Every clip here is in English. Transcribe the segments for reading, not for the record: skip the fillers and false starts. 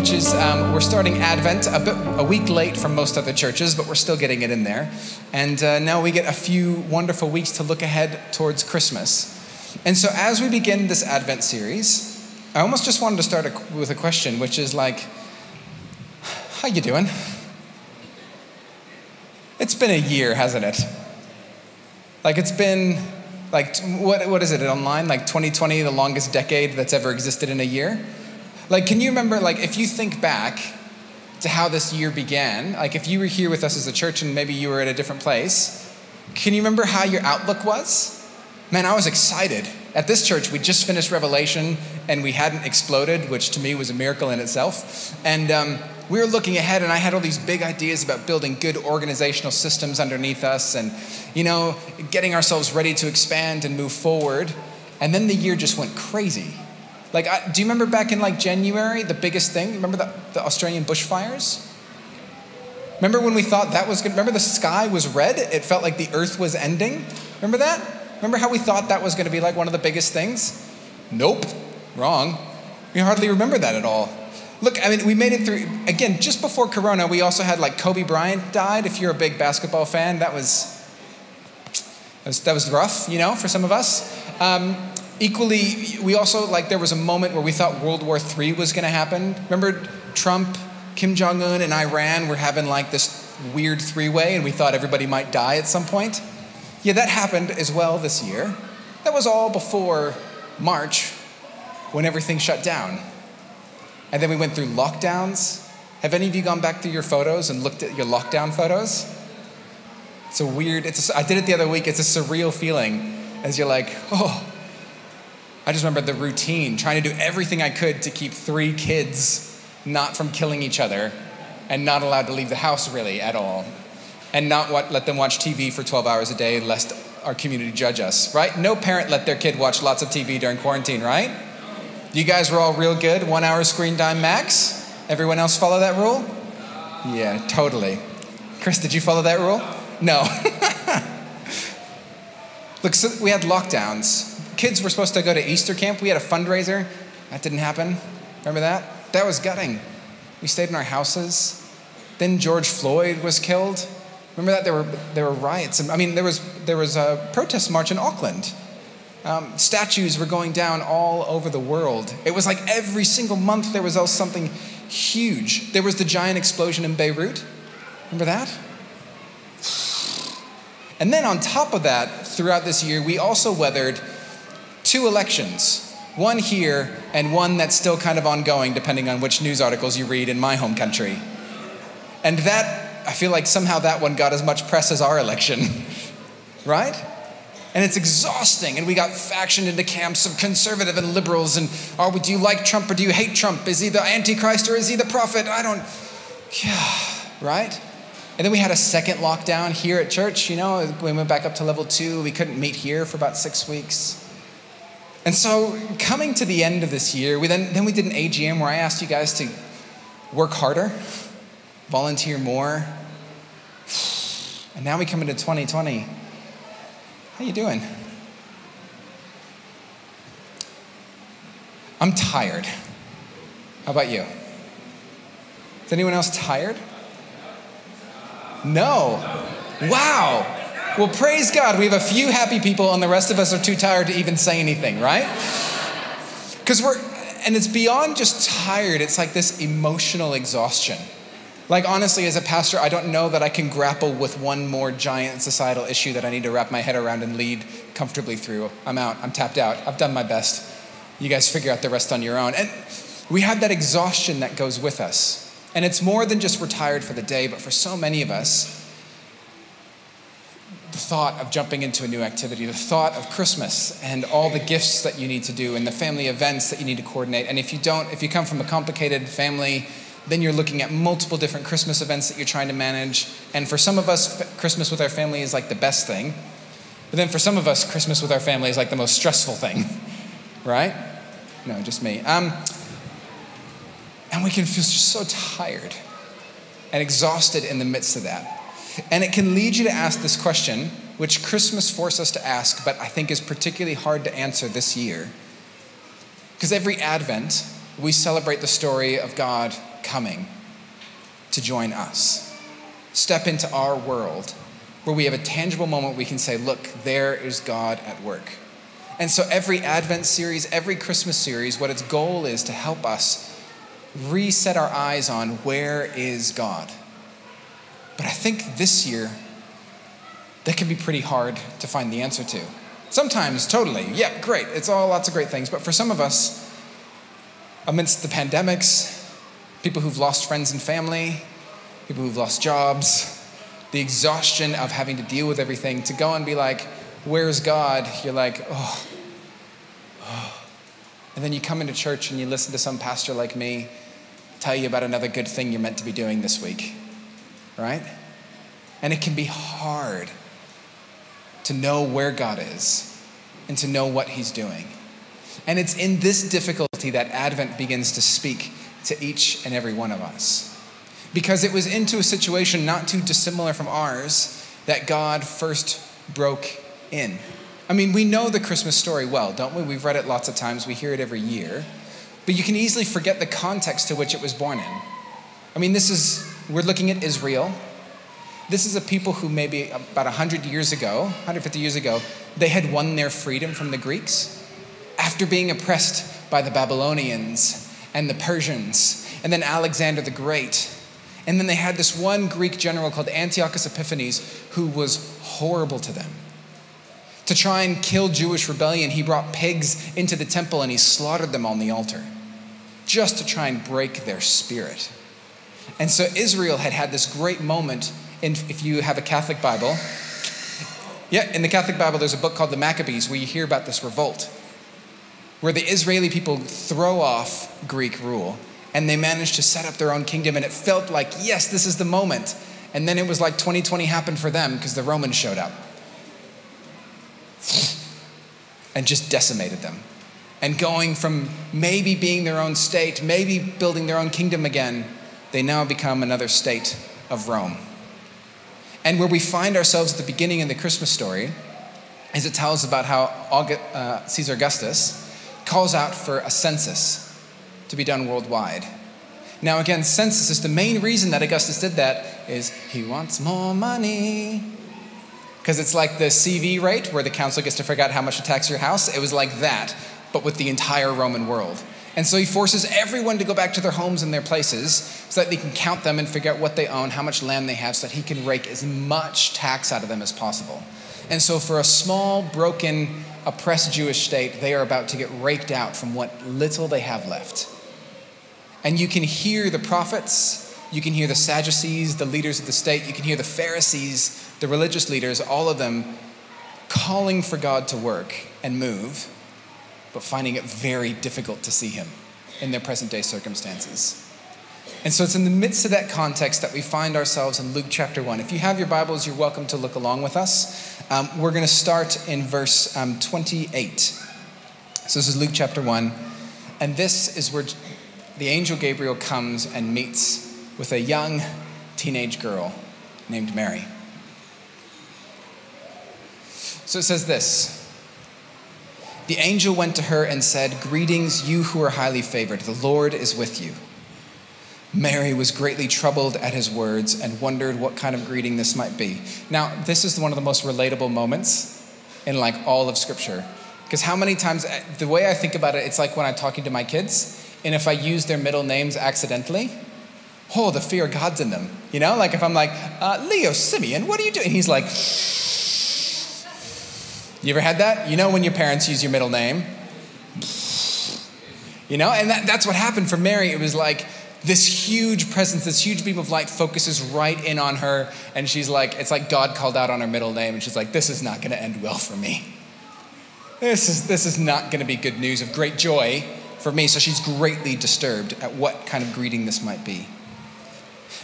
which is we're starting Advent a week late from most other churches, but we're still getting it in there. And now we get a few wonderful weeks to look ahead towards Christmas. And so as we begin this Advent series, I almost just wanted to start with a question, which is like, how you doing? It's been a year, hasn't it? Like it's been, like, what is it online? Like 2020, the longest decade that's ever existed in a year? Like, can you remember, like, if you think back to how this year began, like if you were here with us as a church and maybe you were at a different place, can you remember how your outlook was? Man, I was excited. At this church, we just finished Revelation and we hadn't exploded, which to me was a miracle in itself. And we were looking ahead and I had all these big ideas about building good organizational systems underneath us and, you know, getting ourselves ready to expand and move forward. And then the year just went crazy. Like, do you remember back in like January, the biggest thing? Remember the Australian bushfires? Remember when we thought that was good? Remember the sky was red? It felt like the earth was ending. Remember that? Remember how we thought that was going to be like one of the biggest things? Nope, wrong. We hardly remember that at all. Look, I mean, we made it through, again, just before Corona, we also had like Kobe Bryant died. If you're a big basketball fan, that was rough, you know, for some of us. Equally, we also, like there was a moment where we thought World War III was going to happen. Remember Trump, Kim Jong-un, and Iran were having like this weird three-way and we thought everybody might die at some point. Yeah, that happened as well this year. That was all before March when everything shut down. And then we went through lockdowns. Have any of you gone back through your photos and looked at your lockdown photos? It's a weird, I did it the other week, it's a surreal feeling as you're like, oh, I just remember the routine, trying to do everything I could to keep three kids not from killing each other and not allowed to leave the house really at all. And not let them watch TV for 12 hours a day, lest our community judge us, right? No parent let their kid watch lots of TV during quarantine, right? You guys were all real good, 1 hour screen time max. Everyone else follow that rule? Yeah, totally. Chris, did you follow that rule? No. Look, so we had lockdowns. Kids were supposed to go to Easter camp. We had a fundraiser. That didn't happen. Remember that? That was gutting. We stayed in our houses. Then George Floyd was killed. Remember that there were riots, and I mean there was a protest march in Auckland. Statues were going down all over the world. It was like every single month there was else something huge. There was the giant explosion in Beirut. Remember that? And then on top of that, throughout this year, we also weathered two elections. One here and one that's still kind of ongoing, depending on which news articles you read in my home country. And that, I feel like somehow that one got as much press as our election, right? And it's exhausting, and we got factioned into camps of conservative and liberals, and do you like Trump or do you hate Trump? Is he the Antichrist or is he the prophet? Right? And then we had a second lockdown here at church, you know, we went back up to level 2, we couldn't meet here for about 6 weeks. And so coming to the end of this year, we did an AGM where I asked you guys to work harder, volunteer more. And now we come into 2020. How you doing? I'm tired. How about you? Is anyone else tired? No. Wow. Well, praise God. We have a few happy people and the rest of us are too tired to even say anything, right? Because and it's beyond just tired. It's like this emotional exhaustion. Like, honestly, as a pastor, I don't know that I can grapple with one more giant societal issue that I need to wrap my head around and lead comfortably through. I'm out. I'm tapped out. I've done my best. You guys figure out the rest on your own. And we have that exhaustion that goes with us. And it's more than just we're tired for the day, but for so many of us, the thought of jumping into a new activity, the thought of Christmas and all the gifts that you need to do and the family events that you need to coordinate. And if you come from a complicated family, then you're looking at multiple different Christmas events that you're trying to manage. And for some of us, Christmas with our family is like the best thing. But then for some of us, Christmas with our family is like the most stressful thing, right? No, just me. And we can feel so tired and exhausted in the midst of that. And it can lead you to ask this question, which Christmas forced us to ask, but I think is particularly hard to answer this year. Because every Advent, we celebrate the story of God coming to join us. Step into our world where we have a tangible moment we can say, look, there is God at work. And so every Advent series, every Christmas series, what its goal is to help us reset our eyes on where is God. But I think this year, that can be pretty hard to find the answer to. Sometimes, totally, yeah, great, it's all lots of great things. But for some of us, amidst the pandemics, people who've lost friends and family, people who've lost jobs, the exhaustion of having to deal with everything, to go and be like, where's God? You're like, oh. And then you come into church and you listen to some pastor like me tell you about another good thing you're meant to be doing this week, right? And it can be hard to know where God is and to know what he's doing. And it's in this difficulty that Advent begins to speak to each and every one of us. Because it was into a situation not too dissimilar from ours that God first broke in. I mean, we know the Christmas story well, don't we? We've read it lots of times. We hear it every year. But you can easily forget the context to which it was born in. I mean, we're looking at Israel. This is a people who maybe about 100 years ago, 150 years ago, they had won their freedom from the Greeks after being oppressed by the Babylonians and the Persians, and then Alexander the Great. And then they had this one Greek general called Antiochus Epiphanes who was horrible to them. To try and kill Jewish rebellion, he brought pigs into the temple and he slaughtered them on the altar just to try and break their spirit. And so Israel had this great moment. And if you have a Catholic Bible, yeah, in the Catholic Bible, there's a book called The Maccabees where you hear about this revolt, where the Israeli people throw off Greek rule and they managed to set up their own kingdom. And it felt like, yes, this is the moment. And then it was like 2020 happened for them because the Romans showed up and just decimated them. And going from maybe being their own state, maybe building their own kingdom again, they now become another state of Rome. And where we find ourselves at the beginning of the Christmas story is it tells about how Caesar Augustus calls out for a census to be done worldwide. Now again, census is the main reason that Augustus did that is he wants more money. Because it's like the CV rate where the council gets to figure out how much to tax your house. It was like that, but with the entire Roman world. And so he forces everyone to go back to their homes and their places so that they can count them and figure out what they own, how much land they have, so that he can rake as much tax out of them as possible. And so for a small, broken, oppressed Jewish state, they are about to get raked out from what little they have left. And you can hear the prophets, you can hear the Sadducees, the leaders of the state, you can hear the Pharisees, the religious leaders, all of them calling for God to work and move, but finding it very difficult to see him in their present day circumstances. And so it's in the midst of that context that we find ourselves in Luke chapter 1. If you have your Bibles, you're welcome to look along with us. We're going to start in verse 28. So this is Luke chapter 1. And this is where the angel Gabriel comes and meets with a young teenage girl named Mary. So it says this. The angel went to her and said, "Greetings, you who are highly favored. The Lord is with you." Mary was greatly troubled at his words and wondered what kind of greeting this might be. Now, this is one of the most relatable moments in like all of Scripture. Because how many times, the way I think about it, it's like when I'm talking to my kids, and if I use their middle names accidentally, oh, the fear of God's in them. You know, like if I'm like, Leo, Simeon, what are you doing? And he's like... You ever had that? You know when your parents use your middle name? You know, and that's what happened for Mary. It was like this huge presence, this huge beam of light focuses right in on her. And she's like, it's like God called out on her middle name. And she's like, this is not going to end well for me. This is not going to be good news of great joy for me. So she's greatly disturbed at what kind of greeting this might be.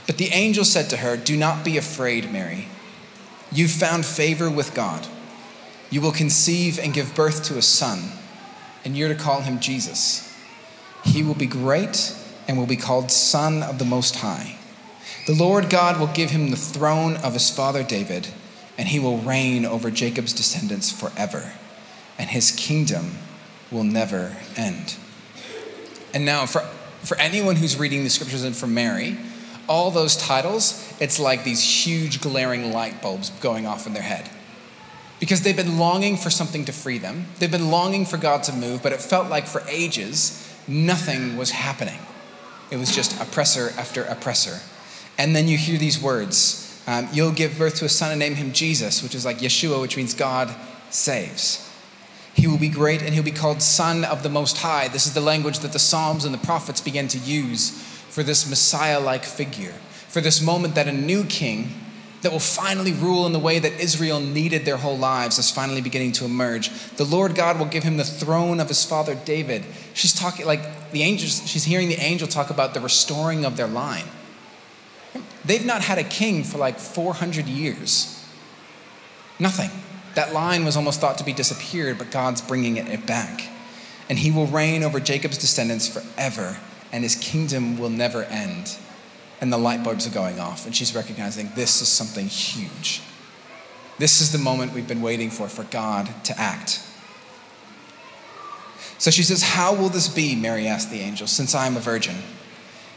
But the angel said to her, "Do not be afraid, Mary. You've found favor with God. You will conceive and give birth to a son, and you're to call him Jesus. He will be great and will be called Son of the Most High. The Lord God will give him the throne of his father David, and he will reign over Jacob's descendants forever, and his kingdom will never end." And now for for anyone who's reading the scriptures and for Mary, all those titles, it's like these huge glaring light bulbs going off in their head. Because they've been longing for something to free them. They've been longing for God to move, but it felt like for ages, nothing was happening. It was just oppressor after oppressor. And then you hear these words, you'll give birth to a son and name him Jesus, which is like Yeshua, which means God saves. He will be great and he'll be called Son of the Most High. This is the language that the Psalms and the prophets began to use for this Messiah-like figure, for this moment that a new king that will finally rule in the way that Israel needed their whole lives is finally beginning to emerge. The Lord God will give him the throne of his father David. She's talking like the angels, she's hearing the angel talk about the restoring of their line. They've not had a king for like 400 years. Nothing. That line was almost thought to be disappeared, but God's bringing it back. And he will reign over Jacob's descendants forever, and his kingdom will never end. And the light bulbs are going off, and she's recognizing this is something huge. This is the moment we've been waiting for God to act. So she says, "How will this be?" Mary asked the angel, "since I am a virgin."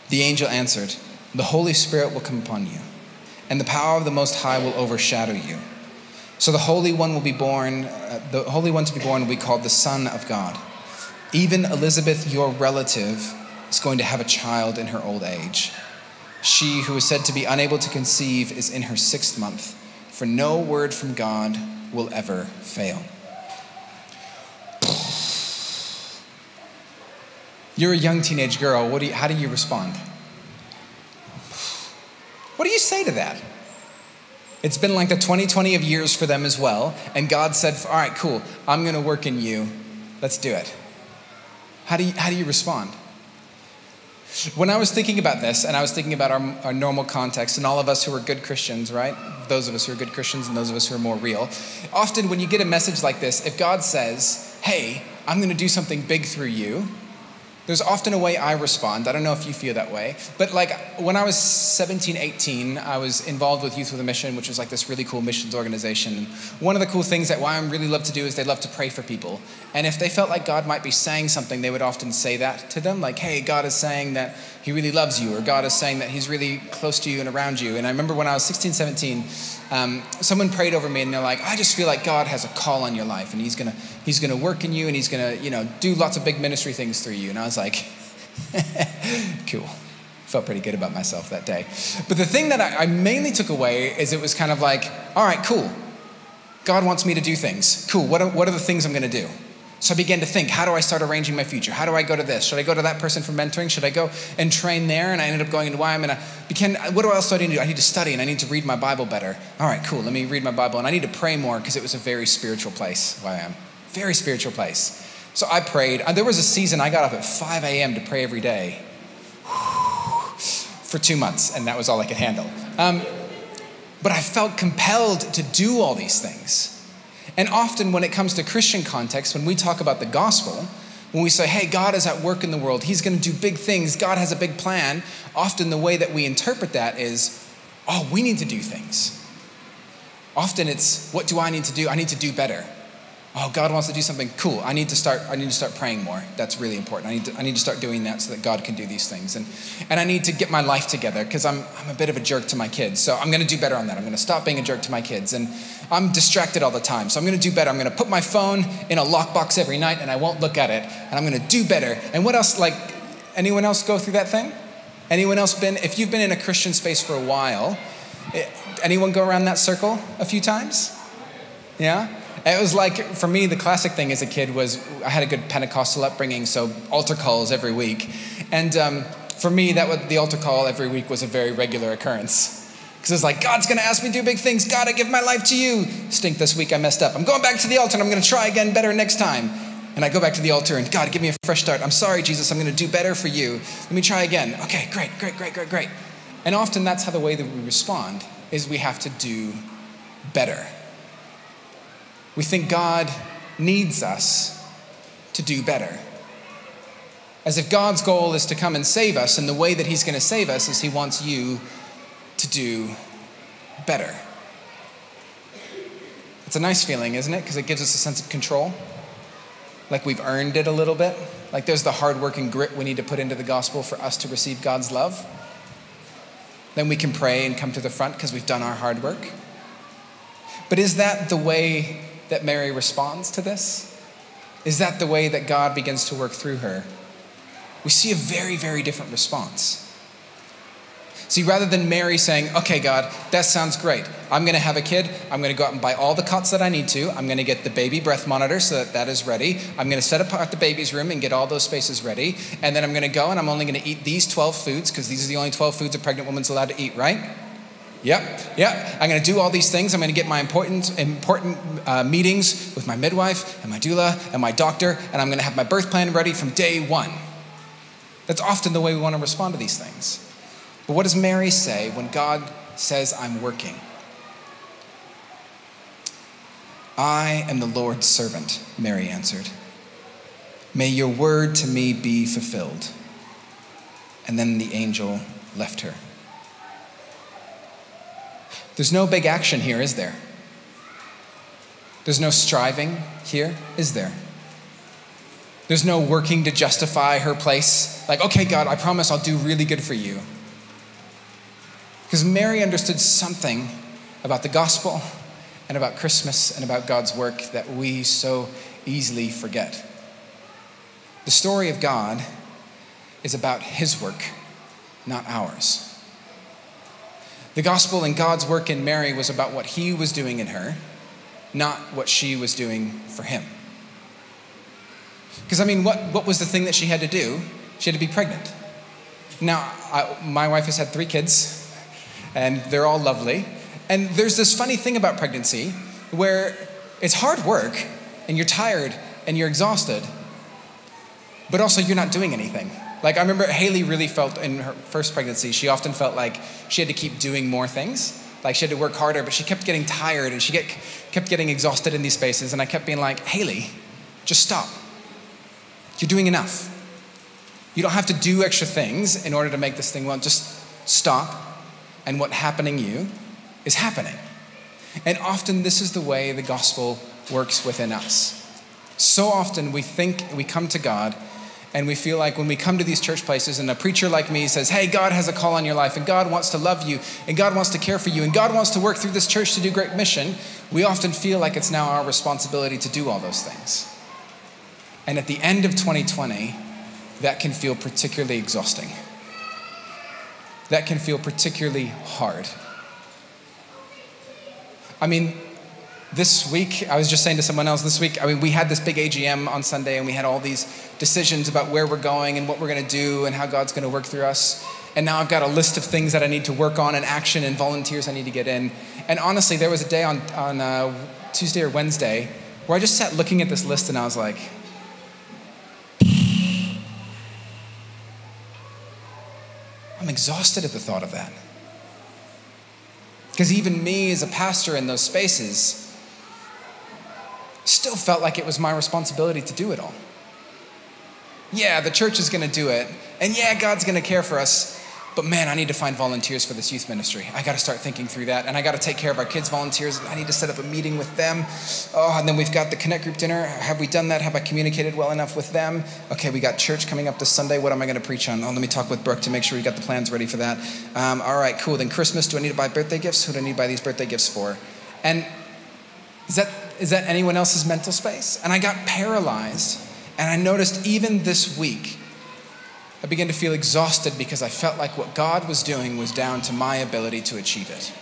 The angel answered, "The Holy Spirit will come upon you, and the power of the Most High will overshadow you. So the Holy One to be born will be called the Son of God. Even Elizabeth, your relative, is going to have a child in her old age. She who is said to be unable to conceive is in her 6th month, for no word from God will ever fail." You're a young teenage girl. How do you respond? What do you say to that? It's been like the 2020 of years for them as well, and God said, "All right, cool, I'm going to work in you. Let's do it." How do you respond? When I was thinking about this, and I was thinking about our normal context, and all of us who are good Christians, right? Those of us who are good Christians and those of us who are more real. Often when you get a message like this, if God says, "Hey, I'm going to do something big through you," there's often a way I respond. I don't know if you feel that way. But like when I was 17, 18, I was involved with Youth with a Mission, which was like this really cool missions organization. And one of the cool things that YWAM really loved to do is they loved to pray for people. And if they felt like God might be saying something, they would often say that to them. Like, "Hey, God is saying that he really loves you," or "God is saying that he's really close to you and around you." And I remember when I was 16, 17, someone prayed over me and they're like, "I just feel like God has a call on your life and he's gonna work in you and he's gonna, do lots of big ministry things through you." And I was like, cool. Felt pretty good about myself that day. But the thing that I mainly took away is it was kind of like, all right, cool. God wants me to do things. Cool, what are the things I'm gonna do? So I began to think, how do I start arranging my future? How do I go to this? Should I go to that person for mentoring? Should I go and train there? And I ended up going into YWAM, and what else do I need to do? I need to study, and I need to read my Bible better. All right, cool, let me read my Bible. And I need to pray more, because it was a very spiritual place, YWAM. Very spiritual place. So I prayed. There was a season I got up at 5 a.m. to pray every day for 2 months, and that was all I could handle. But I felt compelled to do all these things. And often when it comes to Christian context, when we talk about the gospel, when we say, "Hey, God is at work in the world. He's going to do big things. God has a big plan." Often the way that we interpret that is, oh, we need to do things. Often it's, what do I need to do? I need to do better. Oh, God wants to do something cool. I need to start praying more. That's really important. I need to start doing that so that God can do these things. And I need to get my life together because I'm a bit of a jerk to my kids. So I'm going to do better on that. I'm going to stop being a jerk to my kids. And I'm distracted all the time. So I'm going to do better. I'm going to put my phone in a lockbox every night and I won't look at it. And I'm going to do better. And what else? Like, anyone else go through that thing? Anyone else been? If you've been in a Christian space for a while, anyone go around that circle a few times? Yeah. It was like, for me, the classic thing as a kid was I had a good Pentecostal upbringing, so altar calls every week. And for me, the altar call every week was a very regular occurrence. Because it was like, God's going to ask me to do big things. God, I give my life to you. Stink, this week I messed up. I'm going back to the altar and I'm going to try again better next time. And I go back to the altar and, God, give me a fresh start. I'm sorry, Jesus, I'm going to do better for you. Let me try again. Okay, great. And often that's how the way that we respond is we have to do better. We think God needs us to do better. As if God's goal is to come and save us, and the way that he's going to save us is he wants you to do better. It's a nice feeling, isn't it? Because it gives us a sense of control. Like we've earned it a little bit. Like there's the hard work and grit we need to put into the gospel for us to receive God's love. Then we can pray and come to the front because we've done our hard work. But is that the way that Mary responds to this? Is that the way that God begins to work through her? We see a very, very different response. See, rather than Mary saying, okay, God, that sounds great. I'm going to have a kid. I'm going to go out and buy all the cots that I need to. I'm going to get the baby breath monitor so that is ready. I'm going to set apart the baby's room and get all those spaces ready. And then I'm going to go and I'm only going to eat these 12 foods because these are the only 12 foods a pregnant woman's allowed to eat, right? Yep. I'm going to do all these things. I'm going to get my important meetings with my midwife and my doula and my doctor, and I'm going to have my birth plan ready from day one. That's often the way we want to respond to these things. But what does Mary say when God says, I'm working? I am the Lord's servant, Mary answered. May your word to me be fulfilled. And then the angel left her. There's no big action here, is there? There's no striving here, is there? There's no working to justify her place. Like, okay, God, I promise I'll do really good for you. Because Mary understood something about the gospel and about Christmas and about God's work that we so easily forget. The story of God is about his work, not ours. The gospel and God's work in Mary was about what he was doing in her, not what she was doing for him. Because, I mean, what was the thing that she had to do? She had to be pregnant. Now, my wife has had 3 kids, and they're all lovely. And there's this funny thing about pregnancy where it's hard work, and you're tired, and you're exhausted, but also you're not doing anything. Like, I remember Haley really felt in her first pregnancy, she often felt like she had to keep doing more things. Like, she had to work harder, but she kept getting tired and she kept getting exhausted in these spaces. And I kept being like, Haley, just stop. You're doing enough. You don't have to do extra things in order to make this thing well. Just stop. And what's happening you is happening. And often this is the way the gospel works within us. So often we think we come to God and we feel like when we come to these church places and a preacher like me says, hey, God has a call on your life and God wants to love you and God wants to care for you and God wants to work through this church to do great mission, we often feel like it's now our responsibility to do all those things. And at the end of 2020, that can feel particularly exhausting. That can feel particularly hard. I mean, this week, I was just saying to someone else this week, I mean, we had this big AGM on Sunday and we had all these decisions about where we're going and what we're going to do and how God's going to work through us. And now I've got a list of things that I need to work on and action and volunteers I need to get in. And honestly, there was a day on Tuesday or Wednesday where I just sat looking at this list and I was like, I'm exhausted at the thought of that. Because even me as a pastor in those spaces, still felt like it was my responsibility to do it all. Yeah, the church is going to do it. And yeah, God's going to care for us. But man, I need to find volunteers for this youth ministry. I got to start thinking through that. And I got to take care of our kids' volunteers. I need to set up a meeting with them. Oh, and then we've got the Connect Group dinner. Have we done that? Have I communicated well enough with them? Okay, we got church coming up this Sunday. What am I going to preach on? Oh, let me talk with Brooke to make sure we got the plans ready for that. All right, cool. Then Christmas, do I need to buy birthday gifts? Who do I need to buy these birthday gifts for? And is that anyone else's mental space? And I got paralyzed. And I noticed even this week, I began to feel exhausted because I felt like what God was doing was down to my ability to achieve it.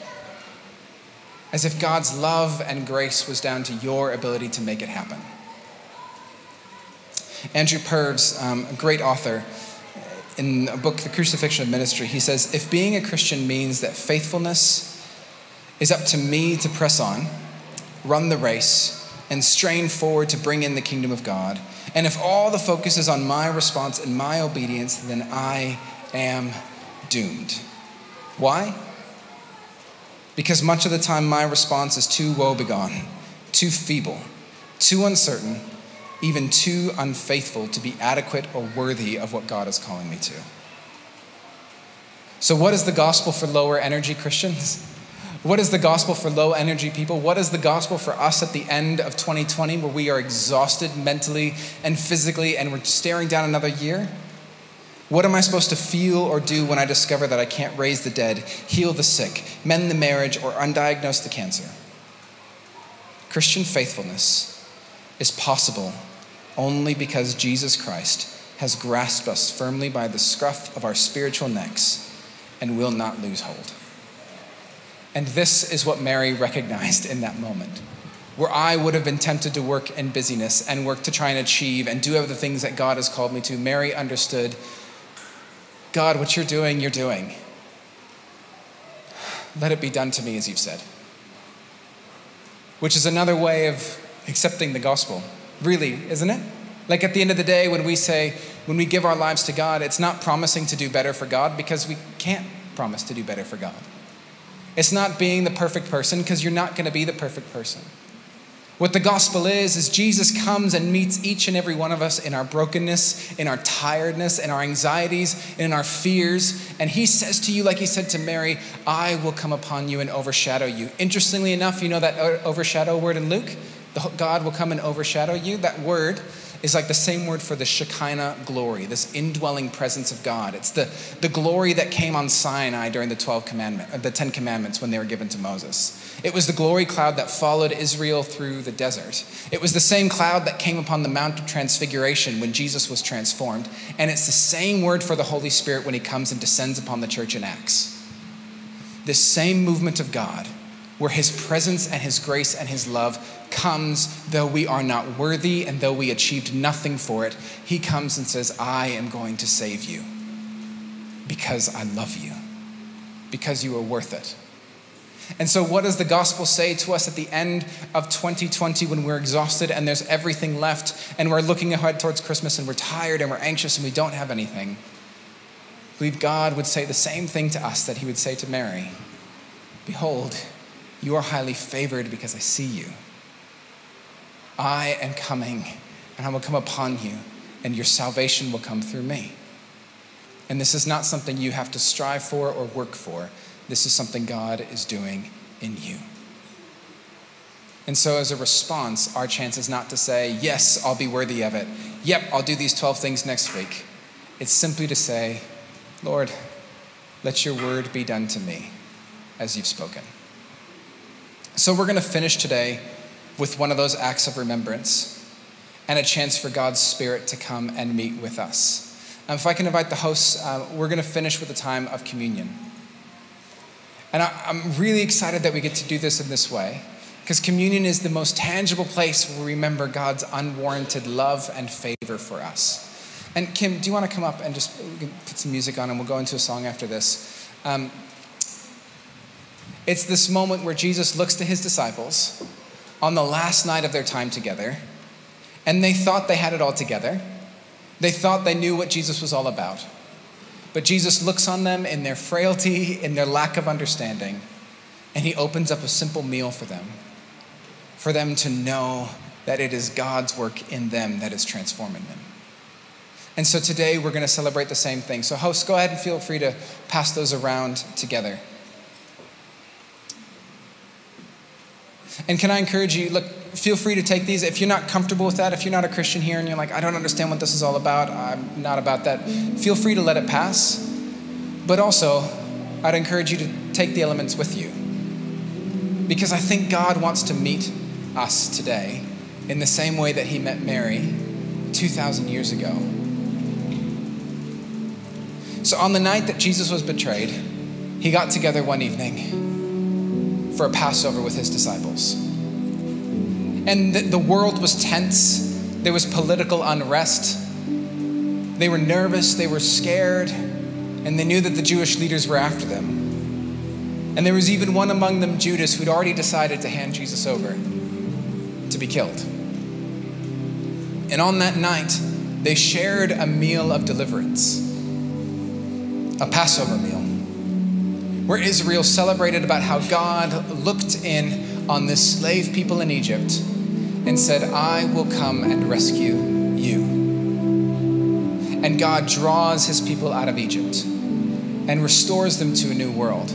As if God's love and grace was down to your ability to make it happen. Andrew Purves, a great author, in a book, The Crucifixion of Ministry, he says, if being a Christian means that faithfulness is up to me to press on, run the race, and strain forward to bring in the kingdom of God, and if all the focus is on my response and my obedience, then I am doomed. Why? Because much of the time my response is too woebegone, too feeble, too uncertain, even too unfaithful to be adequate or worthy of what God is calling me to. So what is the gospel for lower energy Christians? What is the gospel for low energy people? What is the gospel for us at the end of 2020, where we are exhausted mentally and physically and we're staring down another year? What am I supposed to feel or do when I discover that I can't raise the dead, heal the sick, mend the marriage, or undiagnose the cancer? Christian faithfulness is possible only because Jesus Christ has grasped us firmly by the scruff of our spiritual necks and will not lose hold. And this is what Mary recognized in that moment, where I would have been tempted to work in busyness and work to try and achieve and do other things that God has called me to. Mary understood, God, what you're doing, you're doing. Let it be done to me as you've said. Which is another way of accepting the gospel, really, isn't it? Like at the end of the day, when we give our lives to God, it's not promising to do better for God, because we can't promise to do better for God. It's not being the perfect person, because you're not going to be the perfect person. What the gospel is Jesus comes and meets each and every one of us in our brokenness, in our tiredness, in our anxieties, in our fears. And he says to you, like he said to Mary, I will come upon you and overshadow you. Interestingly enough, you know that overshadow word in Luke? God will come and overshadow you. That word is like the same word for the Shekinah glory, this indwelling presence of God. It's the glory that came on Sinai during the 10 Commandments when they were given to Moses. It was the glory cloud that followed Israel through the desert. It was the same cloud that came upon the Mount of Transfiguration when Jesus was transformed. And it's the same word for the Holy Spirit when he comes and descends upon the church in Acts. This same movement of God, where his presence and his grace and his love comes, though we are not worthy and though we achieved nothing for it, he comes and says, I am going to save you because I love you, because you are worth it. And so what does the gospel say to us at the end of 2020 when we're exhausted and there's everything left and we're looking ahead towards Christmas and we're tired and we're anxious and we don't have anything? I believe God would say the same thing to us that he would say to Mary. Behold, you are highly favored because I see you. I am coming, and I will come upon you, and your salvation will come through me. And this is not something you have to strive for or work for. This is something God is doing in you. And so as a response, our chance is not to say, yes, I'll be worthy of it. Yep, I'll do these 12 things next week. It's simply to say, Lord, let your word be done to me as you've spoken. So we're going to finish today with one of those acts of remembrance and a chance for God's Spirit to come and meet with us. And if I can invite the hosts, we're going to finish with a time of communion. And I'm really excited that we get to do this in this way, because communion is the most tangible place where we remember God's unwarranted love and favor for us. And Kim, do you want to come up and just put some music on, and we'll go into a song after this. It's this moment where Jesus looks to his disciples on the last night of their time together, and they thought they had it all together. They thought they knew what Jesus was all about. But Jesus looks on them in their frailty, in their lack of understanding, and he opens up a simple meal for them to know that it is God's work in them that is transforming them. And so today we're going to celebrate the same thing. So hosts, go ahead and feel free to pass those around together. And can I encourage you, look, feel free to take these. If you're not comfortable with that, if you're not a Christian here and you're like, I don't understand what this is all about, I'm not about that, feel free to let it pass. But also, I'd encourage you to take the elements with you. Because I think God wants to meet us today in the same way that he met Mary 2,000 years ago. So on the night that Jesus was betrayed, he got together one evening for a Passover with his disciples. And the world was tense. There was political unrest. They were nervous, they were scared, and they knew that the Jewish leaders were after them. And there was even one among them, Judas, who'd already decided to hand Jesus over to be killed. And on that night, they shared a meal of deliverance, a Passover meal, where Israel celebrated about how God looked in on this slave people in Egypt and said, I will come and rescue you. And God draws his people out of Egypt and restores them to a new world.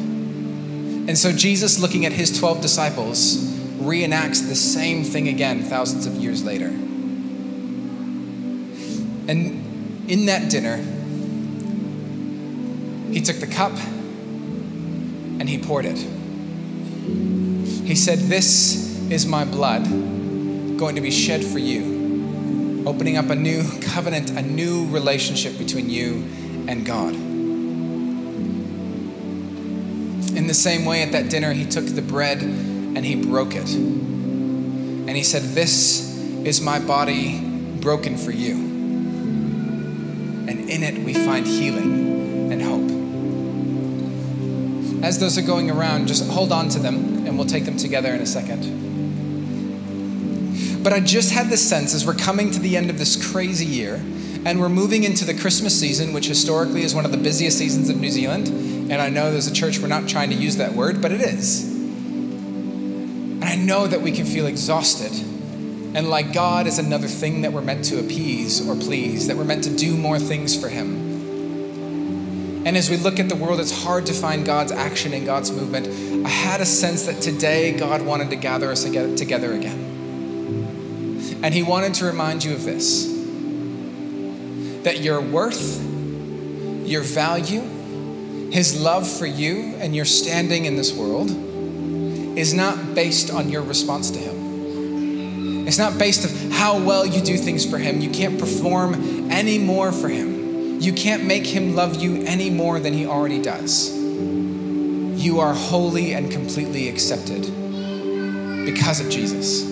And so Jesus, looking at his 12 disciples, reenacts the same thing again thousands of years later. And in that dinner, he took the cup and he poured it. He said, "This is my blood going to be shed for you," opening up a new covenant, a new relationship between you and God. In the same way, at that dinner, he took the bread and he broke it. And he said, "This is my body broken for you." And in it, we find healing and hope. As those are going around, just hold on to them and we'll take them together in a second. But I just had this sense as we're coming to the end of this crazy year and we're moving into the Christmas season, which historically is one of the busiest seasons of New Zealand. And I know as a church, we're not trying to use that word, but it is. And I know that we can feel exhausted and like God is another thing that we're meant to appease or please, that we're meant to do more things for him. And as we look at the world, it's hard to find God's action and God's movement. I had a sense that today God wanted to gather us together again. And he wanted to remind you of this, that your worth, your value, his love for you and your standing in this world is not based on your response to him. It's not based on how well you do things for him. You can't perform any more for him. You can't make him love you any more than he already does. You are holy and completely accepted because of Jesus.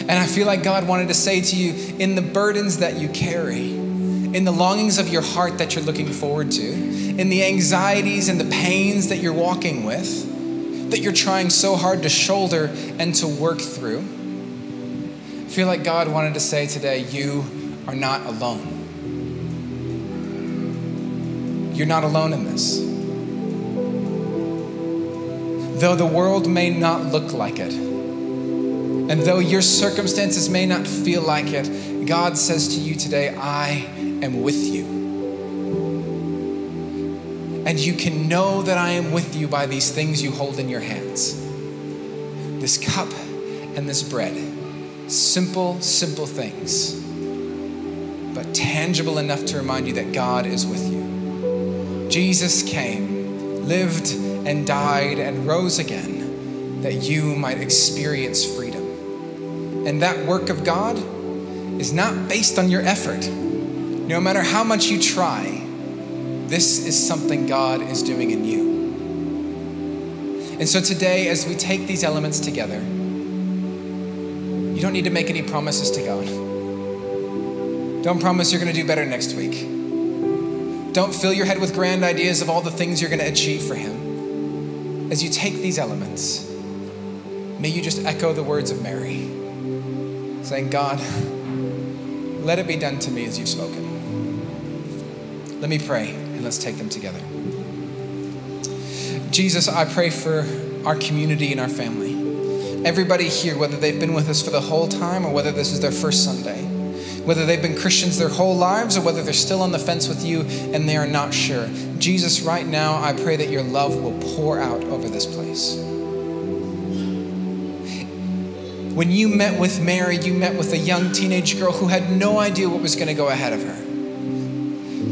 And I feel like God wanted to say to you, in the burdens that you carry, in the longings of your heart that you're looking forward to, in the anxieties and the pains that you're walking with, that you're trying so hard to shoulder and to work through, I feel like God wanted to say today, you are not alone. You're not alone in this. Though the world may not look like it, and though your circumstances may not feel like it, God says to you today, I am with you. And you can know that I am with you by these things you hold in your hands. This cup and this bread. Simple, simple things, but tangible enough to remind you that God is with you. Jesus came, lived and died and rose again that you might experience freedom. And that work of God is not based on your effort. No matter how much you try, this is something God is doing in you. And so today, as we take these elements together, you don't need to make any promises to God. Don't promise you're going to do better next week. Don't fill your head with grand ideas of all the things you're going to achieve for him. As you take these elements, may you just echo the words of Mary, saying, God, let it be done to me as you've spoken. Let me pray, and let's take them together. Jesus, I pray for our community and our family. Everybody here, whether they've been with us for the whole time or whether this is their first Sunday, whether they've been Christians their whole lives or whether they're still on the fence with you and they are not sure. Jesus, right now, I pray that your love will pour out over this place. When you met with Mary, you met with a young teenage girl who had no idea what was going to go ahead of her.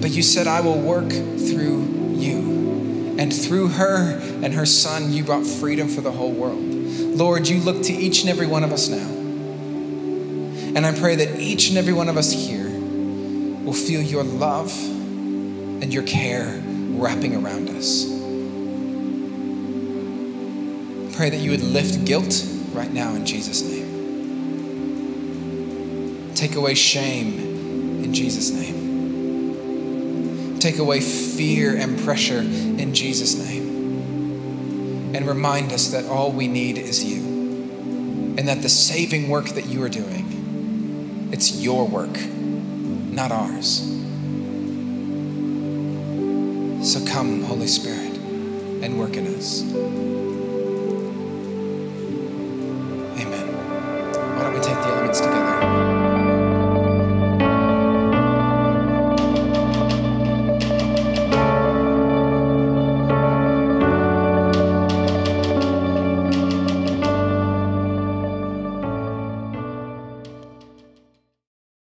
But you said, I will work through you. And through her and her son, you brought freedom for the whole world. Lord, you look to each and every one of us now. And I pray that each and every one of us here will feel your love and your care wrapping around us. I pray that you would lift guilt right now in Jesus' name. Take away shame in Jesus' name. Take away fear and pressure in Jesus' name. And remind us that all we need is you. And that the saving work that you are doing, it's your work, not ours. So come, Holy Spirit, and work in us.